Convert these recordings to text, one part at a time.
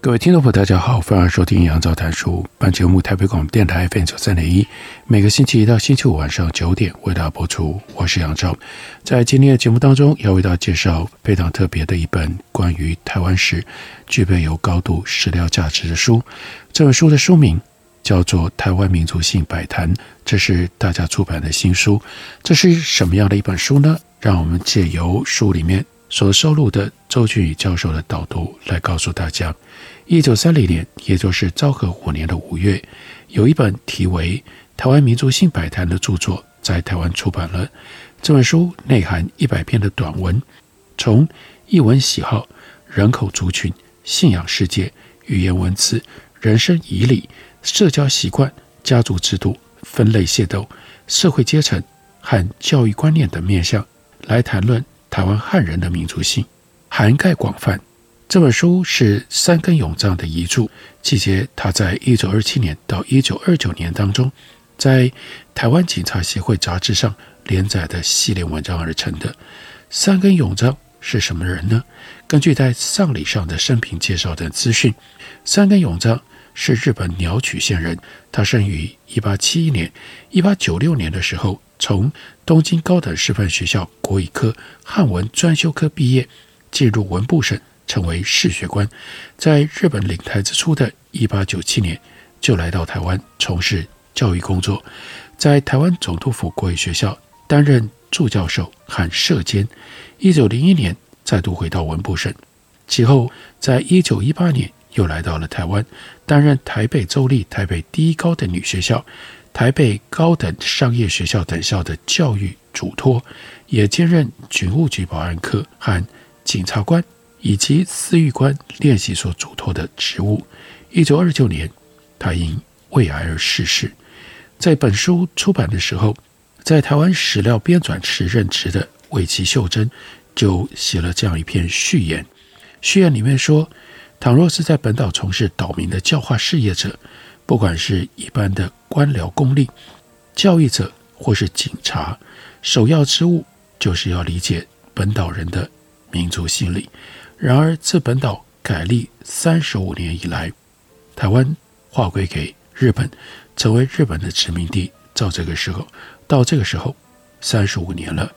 各位听众朋友，大家好，欢迎收听杨照谈书。本节目台北广播电台 FM93.1， 每个星期一到星期五晚上9点为大家播出。我是杨照，在今天的节目当中，要为大家介绍非常特别的一本关于台湾史具备有高度史料价值的书。这本书的书名叫做《台湾民族性百谈》，这是大家出版的新书。这是什么样的一本书呢？让我们借由书里面所收录的周俊宇教授的导读来告诉大家。1930年，也就是昭和5年的5月，有一本题为《台湾民族性百谈》的著作在台湾出版了。这本书内含100篇的短文，从艺文喜好、人口族群、信仰世界、语言文字、人生仪礼、社交习惯、家族制度、分类械斗、社会阶层和教育观念等面向来谈论台湾汉人的民族性，涵盖广泛。这本书是三根永藏的遗著，集结他在1927年到1929年当中在台湾警察协会杂志上连载的系列文章而成的。三根永藏是什么人呢？根据在丧礼上的生平介绍的资讯，三根永藏是日本鸟取县人，他生于1871年1896年的时候，从东京高等师范学校国语科汉文专修科毕业，进入文部省成为士学官。在日本领台之初的1897年就来到台湾从事教育工作，在台湾总督府国语学校担任助教授和社监。1901年再度回到文部省，其后在1918年又来到了台湾，担任台北州立台北第一高等女学校、台北高等商业学校等校的教育嘱托，也兼任警务局保安科和警察官以及司狱官练习所嘱托的职务。1929年他因胃癌而逝世。在本书出版的时候，在台湾史料编纂室任职的尾崎秀珍就写了这样一篇序言。序言里面说，倘若是在本岛从事岛民的教化事业者，不管是一般的官僚公吏、教育者或是警察，首要之务就是要理解本岛人的民族心理。然而自本岛改立35年以来，台湾划归给日本，成为日本的殖民地，到这个时候35年了。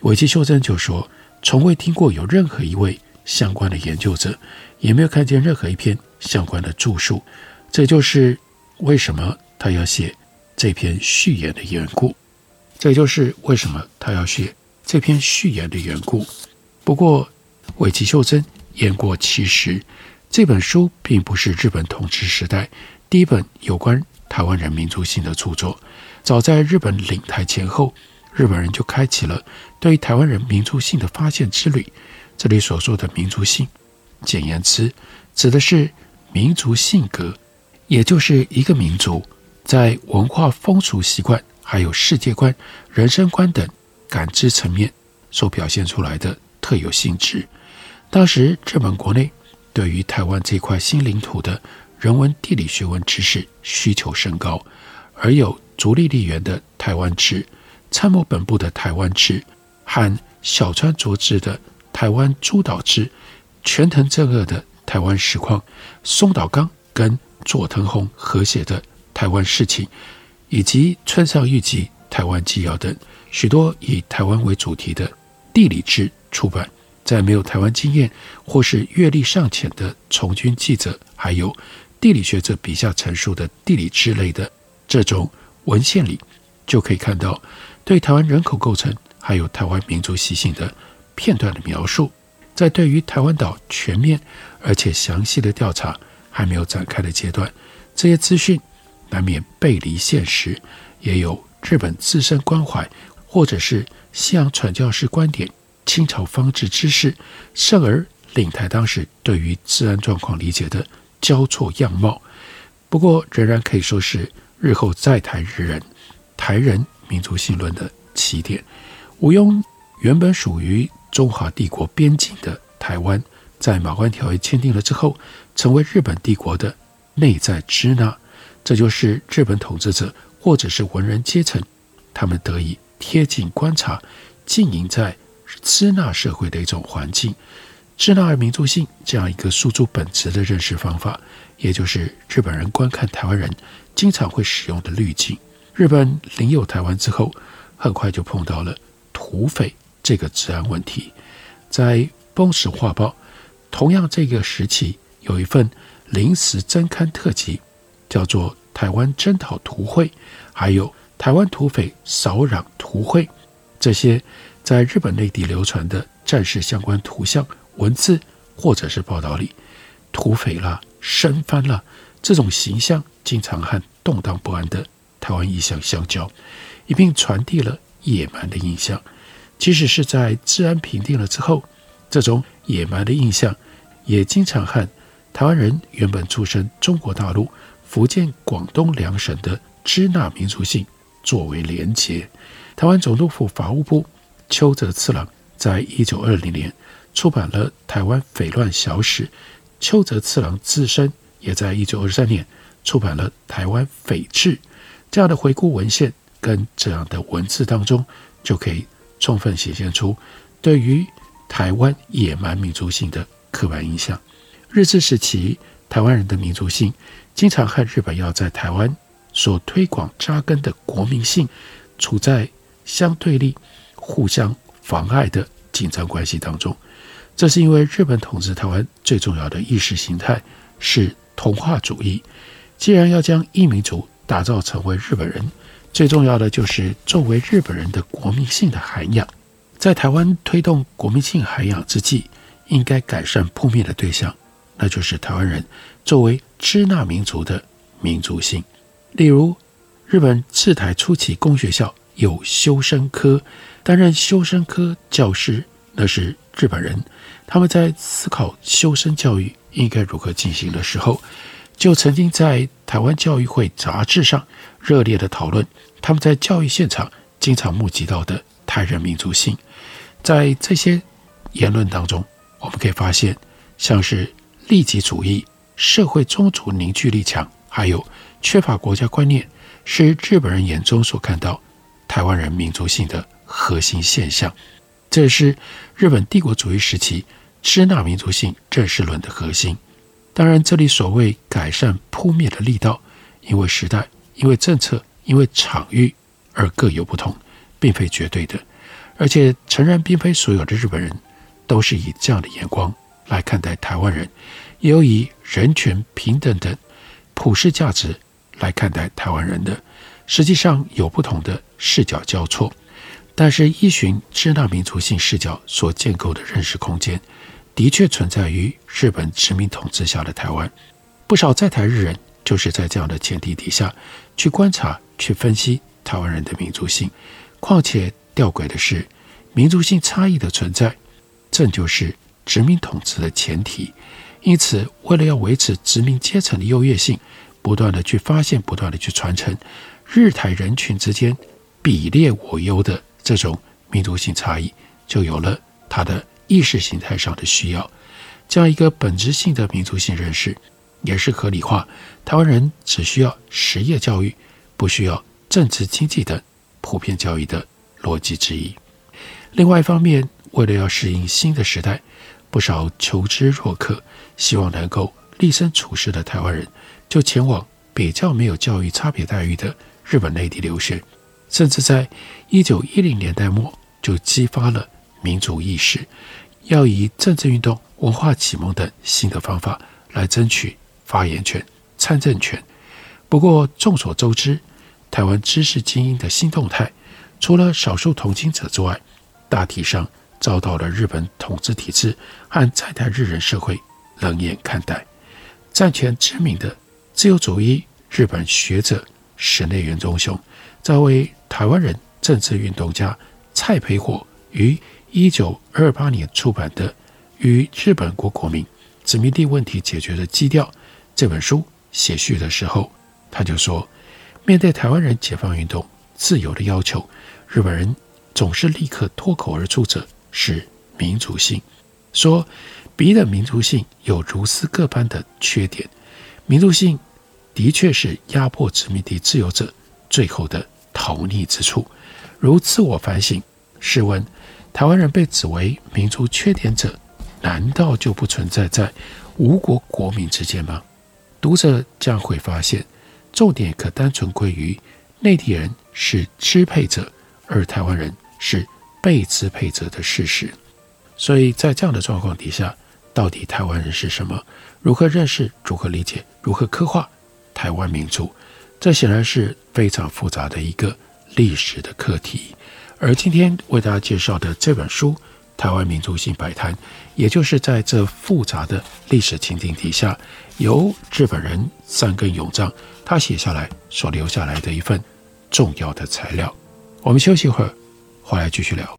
尾崎秀珍就说，从未听过有任何一位相关的研究者，也没有看见任何一篇相关的著述，这就是为什么他要写这篇序言的缘故。不过尾崎秀珍言过其实，这本书并不是日本统治时代第一本有关台湾人民族性的著作。早在日本领台前后，日本人就开启了对台湾人民族性的发现之旅。这里所说的民族性，简言之，指的是民族性格，也就是一个民族在文化、风俗习惯还有世界观、人生观等感知层面所表现出来的特有性质。当时日本国内对于台湾这块新领土的人文地理学问知识需求甚高，而有足利义元的台湾志、参谋本部的台湾志和小川卓治的台湾诸岛志、全藤正二的台湾实况、松岛刚跟佐藤弘合写的台湾事情，以及村上裕吉台湾纪要等许多以台湾为主题的地理志出版。在没有台湾经验或是阅历尚浅的从军记者还有地理学者笔下陈述的地理志类的这种文献里，就可以看到对台湾人口构成还有台湾民族习性的片段的描述。在对于台湾岛全面而且详细的调查还没有展开的阶段，这些资讯难免背离现实，也有日本自身关怀或者是西洋传教士观点清朝方志之事，甚而令台当时对于治安状况理解的交错样貌。不过仍然可以说是日后在台日人、台人民族性论的起点。吴庸原本属于中华帝国边境的台湾，在马关条约签订了之后，成为日本帝国的内在支那，这就是日本统治者或者是文人阶层，他们得以贴近观察经营在支那社会的一种环境。支那民族性这样一个诉诸本质的认识方法，也就是日本人观看台湾人经常会使用的滤镜。日本领有台湾之后，很快就碰到了土匪这个治安问题。在《崩时画报》同样这个时期有一份临时增刊特辑，叫做《台湾征讨图会》，还有《台湾土匪扫攘图会》，这些在日本内地流传的战事相关图像、文字或者是报道里，土匪啦、生番啦这种形象经常和动荡不安的台湾意象相交，一并传递了野蛮的印象。即使是在治安平定了之后，这种野蛮的印象也经常和台湾人原本出身中国大陆、福建、广东两省的支那民族性作为连结。台湾总督府法务部邱泽次郎在1920年出版了《台湾匪乱小史》，邱泽次郎自身也在1923年出版了《台湾匪志》。这样的回顾文献跟这样的文字当中，就可以充分显现出对于台湾野蛮民族性的刻板印象。日治时期台湾人的民族性经常和日本要在台湾所推广扎根的国民性处在相对立、互相妨碍的紧张关系当中。这是因为日本统治台湾最重要的意识形态是同化主义，既然要将异民族打造成为日本人，最重要的就是作为日本人的国民性的涵养。在台湾推动国民性涵养之际，应该改善扑灭的对象，那就是台湾人作为支那民族的民族性。例如日本治台初期公学校有修身科，担任修身科教师那是日本人，他们在思考修身教育应该如何进行的时候，就曾经在台湾教育会杂志上热烈的讨论他们在教育现场经常目击到的台人民族性。在这些言论当中，我们可以发现像是利己主义、社会宗族凝聚力强，还有缺乏国家观念，是日本人眼中所看到台湾人民族性的核心现象。这也是日本帝国主义时期支那民族性认识论的核心。当然这里所谓改善扑灭的力道，因为时代、因为政策、因为场域而各有不同，并非绝对的。而且诚然并非所有的日本人都是以这样的眼光来看待台湾人，也有以人权、平等等普世价值来看待台湾人的，实际上有不同的视角交错。但是依循支那民族性视角所建构的认识空间，的确存在于日本殖民统治下的台湾。不少在台日人就是在这样的前提底下去观察、去分析台湾人的民族性。况且吊诡的是，民族性差异的存在正就是殖民统治的前提，因此为了要维持殖民阶层的优越性，不断的去发现、不断的去传承日台人群之间比列我优的这种民族性差异，就有了它的意识形态上的需要。这样一个本质性的民族性认识，也是合理化台湾人只需要实业教育，不需要政治经济等普遍教育的逻辑之一。另外一方面，为了要适应新的时代，不少求知若渴、希望能够立身处世的台湾人，就前往比较没有教育差别待遇的日本内地留学，甚至在1910年代末就激发了民族意识，要以政治运动、文化启蒙等新的方法来争取发言权、参政权。不过众所周知，台湾知识精英的新动态，除了少数同情者之外，大体上遭到了日本统治体制和在台日人社会冷眼看待。战前知名的自由主义日本学者室内元忠雄，在为台湾人政治运动家蔡培火于1928年出版的《与日本国国民殖民地问题解决的基调》这本书写序的时候，他就说，面对台湾人解放运动自由的要求，日本人总是立刻脱口而出者是民族性，说彼的民族性有如斯各般的缺点，民族性的确是压迫殖民地自由者最后的逃匿之处。如自我反省，试问台湾人被指为民族缺点者，难道就不存在在无国国民之间吗？读者将会发现，重点可单纯归于内地人是支配者，而台湾人是被支配者的事实。所以在这样的状况底下，到底台湾人是什么？如何认识？如何理解？如何刻画台湾民族？这显然是非常复杂的一个历史的课题。而今天为大家介绍的这本书《台湾民族性摆摊》，也就是在这复杂的历史情境底下，由日本人三根勇藏他写下来所留下来的一份重要的材料。我们休息一会儿，回来继续聊。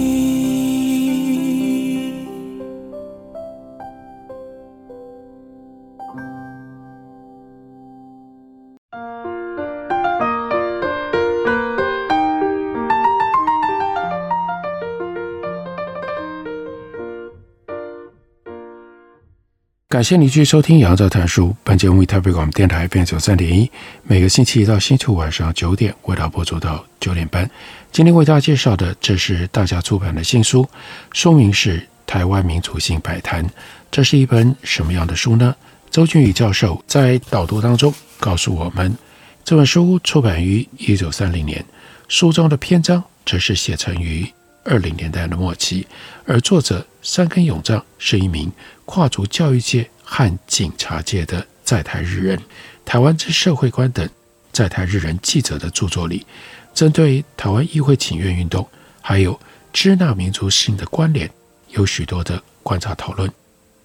感谢您继续收听《杨照谈书》。本节目以台北广播电台 FM93.1 每个星期一到星期五晚上9点为大家播出到9点半。今天为大家介绍的，这是大家出版的新书，书名是《台湾民族性摆摊》。这是一本什么样的书呢？周俊宇教授在导读当中告诉我们，这本书出版于1930年，书中的篇章则是写成于20年代的末期，而作者三根勇藏是一名跨足教育界和警察界的在台日人。《台湾之社会观》等在台日人记者的著作里，针对台湾议会请愿运动还有支那民族性的关联有许多的观察讨论。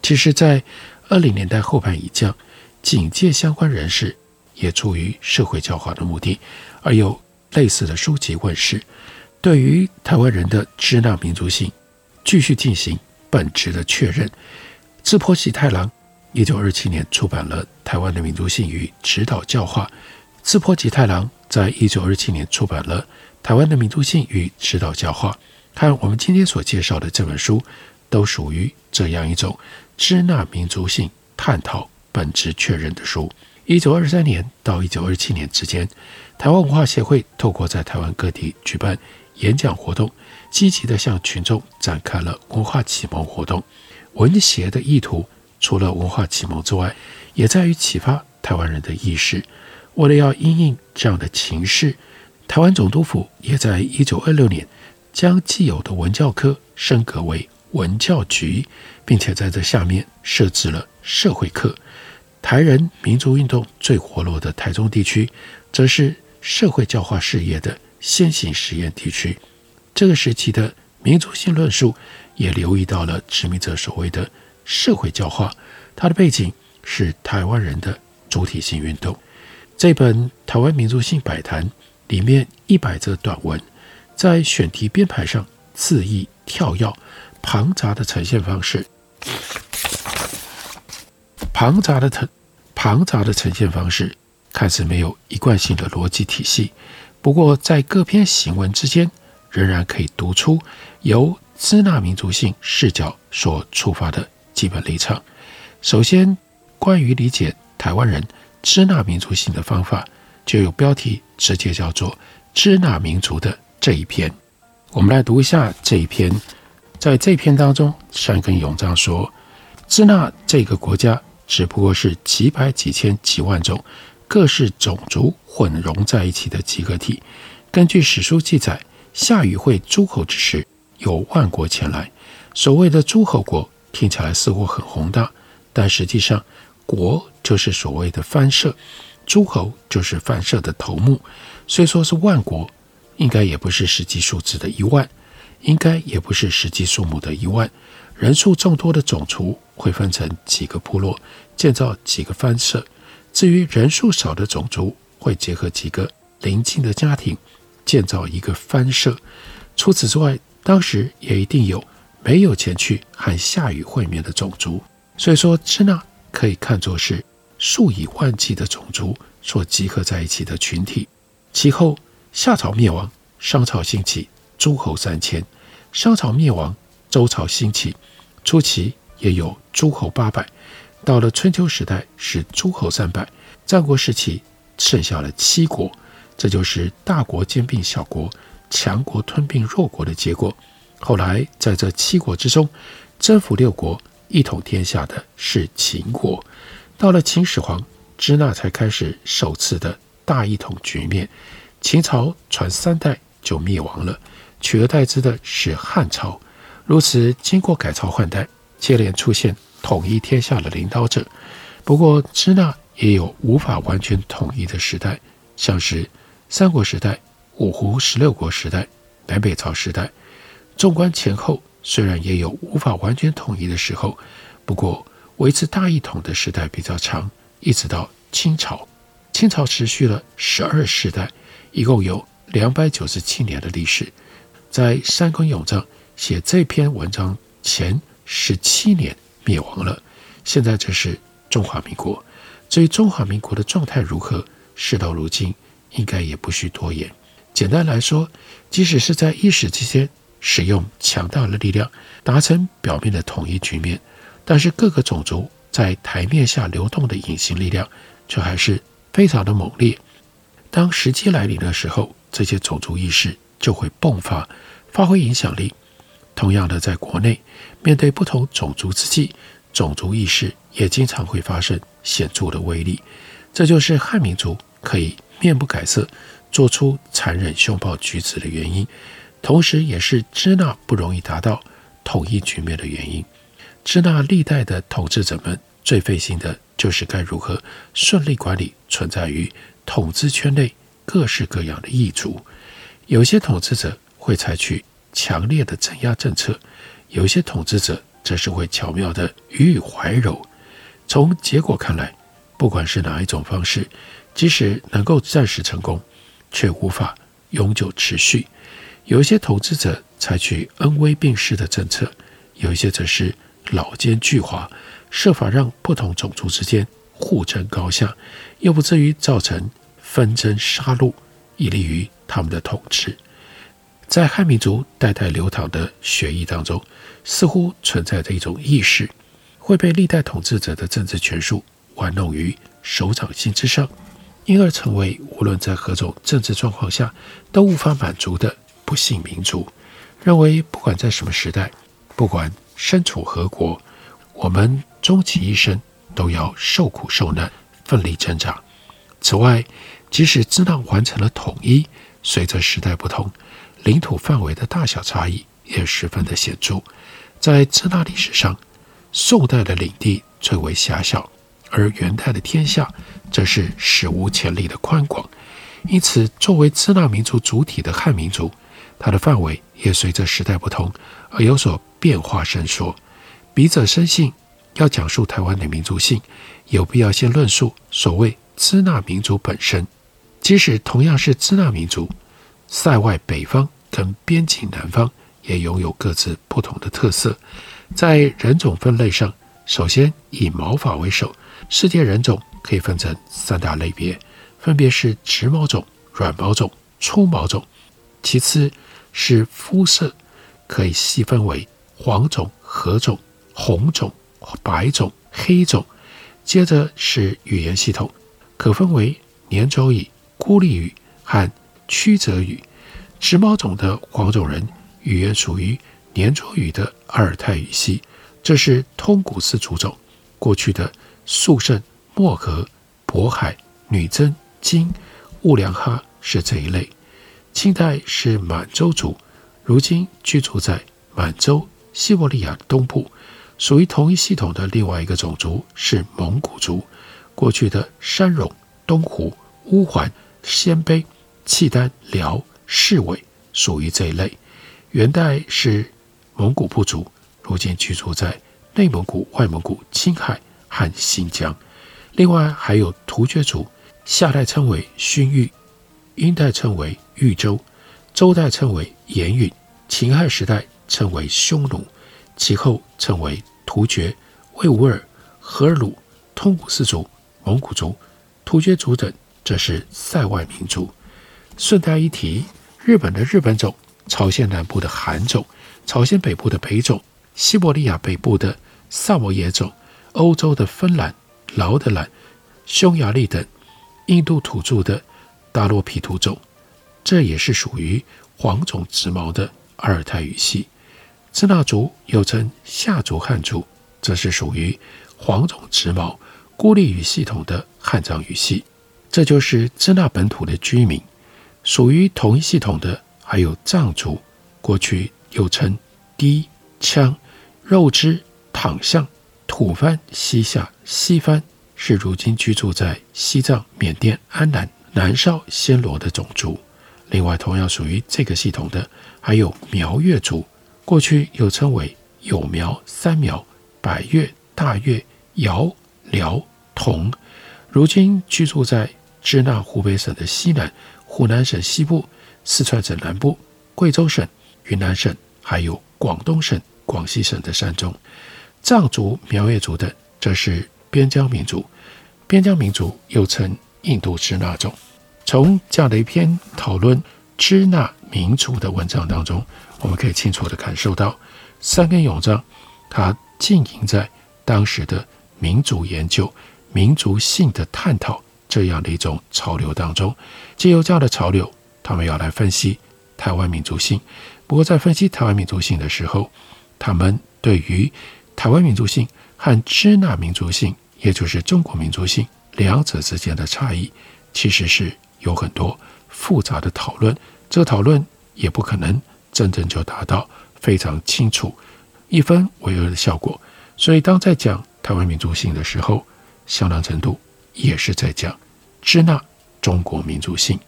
其实在20年代后半以降，警界相关人士也出于社会教化的目的，而有类似的书籍问世，对于台湾人的支那民族性继续进行本质的确认。志波喜太郎1927年出版了《台湾的民族性与指导教化》。志波喜太郎在1927年出版了《台湾的民族性与指导教化》，看我们今天所介绍的这本书都属于这样一种支那民族性探讨本质确认的书。1923年到1927年之间，台湾文化协会透过在台湾各地举办演讲活动，积极地向群众展开了文化启蒙活动。文协的意图除了文化启蒙之外，也在于启发台湾人的意识。为了要因应这样的情势，台湾总督府也在1926年将既有的文教科升格为文教局，并且在这下面设置了社会课。台人民族运动最活络的台中地区，则是社会教化事业的先行实验地区。这个时期的民族性论述也留意到了殖民者所谓的社会教化，它的背景是台湾人的主体性运动。这本《台湾民族性百谈》里面100则短文，在选题编排上恣意跳跃，庞杂的呈现方式看似没有一贯性的逻辑体系，不过在各篇行文之间仍然可以读出由支那民族性视角所出发的基本立场。首先，关于理解台湾人支那民族性的方法，就有标题直接叫做《支那民族》的这一篇，我们来读一下这一篇。在这篇当中，山根勇章说，支那这个国家只不过是几百几千几万种各式种族混融在一起的集合体。根据史书记载，夏禹会诸侯之时，有万国前来。所谓的诸侯国听起来似乎很宏大，但实际上国就是所谓的藩社，诸侯就是藩社的头目。虽说是万国，应该也不是实际数字的1万，应该也不是实际数目的1万。人数众多的种族会分成几个部落，建造几个藩社。至于人数少的种族，会结合几个邻近的家庭建造一个藩社。除此之外，当时也一定有没有前去和夏禹会面的种族。所以说，支那可以看作是数以万计的种族所集合在一起的群体。其后夏朝灭亡，商朝兴起，诸侯3000；商朝灭亡，周朝兴起，初期也有诸侯800；到了春秋时代是诸侯300；战国时期剩下了7国。这就是大国兼并小国，强国吞并弱国的结果。后来在这7国之中，征服6国，一统天下的是秦国。到了秦始皇，支那才开始首次的大一统局面。秦朝传3代就灭亡了，取而代之的是汉朝。如此经过改朝换代，接连出现统一天下的领导者。不过支那也有无法完全统一的时代，像是三国时代、五胡16国时代、南北朝时代。纵观前后，虽然也有无法完全统一的时候，不过维持大一统的时代比较长，一直到清朝。清朝持续了12世代，一共有297年的历史。在山根勇章写这篇文章前17年灭亡了，现在这是中华民国。至于中华民国的状态如何，事到如今应该也不需多言。简单来说，即使是在一时之间使用强大的力量达成表面的统一局面，但是各个种族在台面下流动的隐形力量却还是非常的猛烈。当时机来临的时候，这些种族意识就会迸发，发挥影响力。同样的，在国内面对不同种族之际，种族意识也经常会发生显著的威力。这就是汉民族可以面不改色做出残忍凶暴举止的原因，同时也是支那不容易达到统一局面的原因。支那历代的统治者们最费心的就是该如何顺利管理存在于统治圈内各式各样的异族。有些统治者会采取强烈的镇压政策，有些统治者则是会巧妙的予以怀柔。从结果看来，不管是哪一种方式，即使能够暂时成功，却无法永久持续。有一些统治者采取恩威并施的政策，有一些则是老奸巨猾，设法让不同种族之间互争高下，又不至于造成纷争杀戮，以利于他们的统治。在汉民族代代流淌的血液当中，似乎存在着一种意识，会被历代统治者的政治权术玩弄于手掌心之上，因而成为无论在何种政治状况下都无法满足的不幸民族。认为不管在什么时代，不管身处何国，我们终其一生都要受苦受难，奋力挣扎。此外，即使支那完成了统一，随着时代不同，领土范围的大小差异也十分的显著。在支那历史上，宋代的领地最为狭小，而元代的天下则是史无前例的宽广。因此，作为支那民族主体的汉民族，它的范围也随着时代不同而有所变化伸缩。笔者深信，要讲述台湾的民族性，有必要先论述所谓支那民族本身。即使同样是支那民族，塞外北方跟边境南方也拥有各自不同的特色。在人种分类上，首先以毛发为首，世界人种可以分成三大类别，分别是直毛种、软毛种、粗毛种。其次是肤色，可以细分为黄种、褐种、红种、白种、黑种。接着是语言系统，可分为黏着语、孤立语和曲折语。直毛种的黄种人语言属于黏着语的阿尔泰语系，这是通古斯族种。过去的肃慎、漠河、渤海、女真、金、兀良哈是这一类。清代是满洲族，如今居住在满洲、西伯利亚东部。属于同一系统的另外一个种族是蒙古族，过去的山戎、东胡、乌桓、鲜卑、契丹、辽、士伪属于这一类。元代是蒙古部族，如今居住在内蒙古、外蒙古、青海和新疆。另外还有突厥族，夏代称为勋域，殷代称为豫州，周代称为延允，秦汉时代称为匈奴，其后称为突厥、维吾尔、荷尔鲁、通古斯族、蒙古族、突厥族等，这是塞外民族。顺带一提，日本的日本种，朝鲜南部的韩种，朝鲜北部的北种，西伯利亚北部的萨摩耶种，欧洲的芬兰、劳德兰、匈牙利等，印度土著的达洛毗荼种，这也是属于黄种直毛的阿尔泰语系。支那族又称夏族汉族，这是属于黄种直毛孤立语系统的汉藏语系。这就是支那本土的居民。属于同一系统的还有藏族，过去又称低、羌、肉支、躺巷、吐蕃、西夏、西番，是如今居住在西藏、缅甸、安南、南绍、暹罗的种族。另外同样属于这个系统的还有苗越族，过去又称为有苗、三苗、百越、大越、瑶、辽、侗，如今居住在支那湖北省的西南、湖南省西部、四川省南部、贵州省、云南省还有广东省、广西省的山中。藏族、苗越族等，这是边疆民族，边疆民族又称印度支那种。从这样的一篇讨论支那民族的文章当中，我们可以清楚地感受到三根永章他浸淫在当时的民族研究、民族性的探讨这样的一种潮流当中。藉由这样的潮流，他们要来分析台湾民族性。不过在分析台湾民族性的时候，他们对于台湾民族性和支那民族性，也就是中国民族性两者之间的差异，其实是有很多复杂的讨论，这讨论也不可能真正就达到非常清楚一分为二的效果。所以当在讲台湾民族性的时候，相当程度也是在讲支那中国民族性。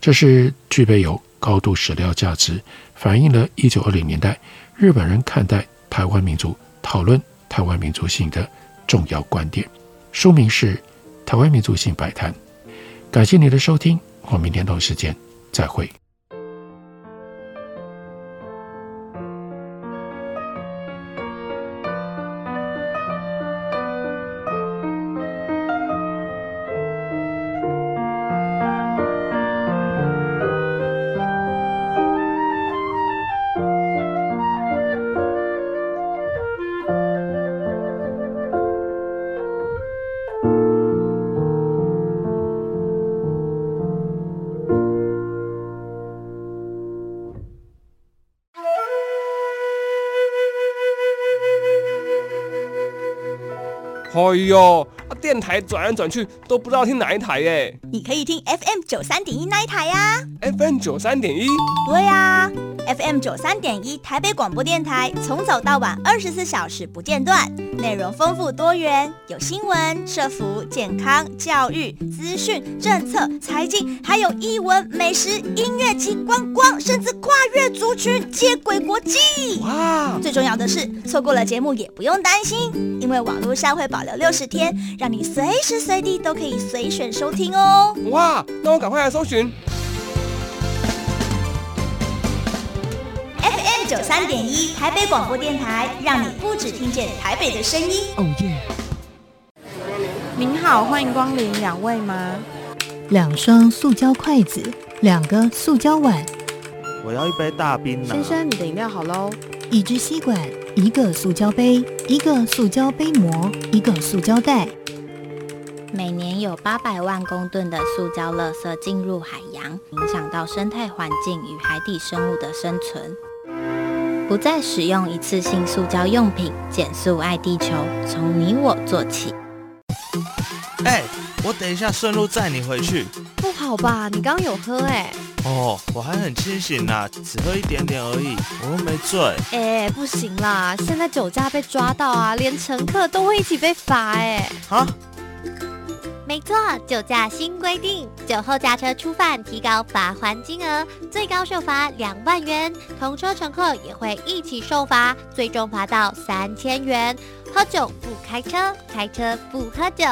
这是具备有高度史料价值，反映了1920年代日本人看待台湾民族、讨论台湾民族性的重要观点。书名是《台湾民族性百谈》。感谢你的收听，我们明天同时间再会。哎呦，电台转来转去都不知道听哪一台耶！你可以听 FM93.1 那一台啊。FM93.1？ 对啊。FM93.1 台北广播电台，从早到晚24小时不间断，内容丰富多元，有新闻、社福、健康、教育、资讯、政策、财经，还有艺文、美食、音乐及观光，甚至跨越族群，接轨国际。哇！最重要的是，错过了节目也不用担心，因为网络上会保留60天，让你随时随地都可以随选收听哦。哇！那我赶快来搜寻。93.1台北广播电台，让你不只听见台北的声音。Oh yeah！ 您好，欢迎光临，两位吗？两双塑胶筷子，2个塑胶碗。我要一杯大冰拿。先生，你的饮料好喽。一支吸管，1个塑胶杯，1个塑胶杯膜，1个塑胶袋。每年有800万公吨的塑胶垃圾进入海洋，影响到生态环境与海底生物的生存。不再使用一次性塑胶用品，减塑爱地球，从你我做起。哎，我等一下顺路载你回去。不好吧，你刚有喝哎。哦，我还很清醒啦，只喝1点点而已，我又没醉。哎，不行啦，现在酒驾被抓到啊，连乘客都会一起被罚哎。啊？没错，酒驾新规定，酒后驾车初犯提高罚锾金额，最高受罚2万元，同车乘客也会一起受罚，最终罚到3000元。喝酒不开车，开车不喝酒。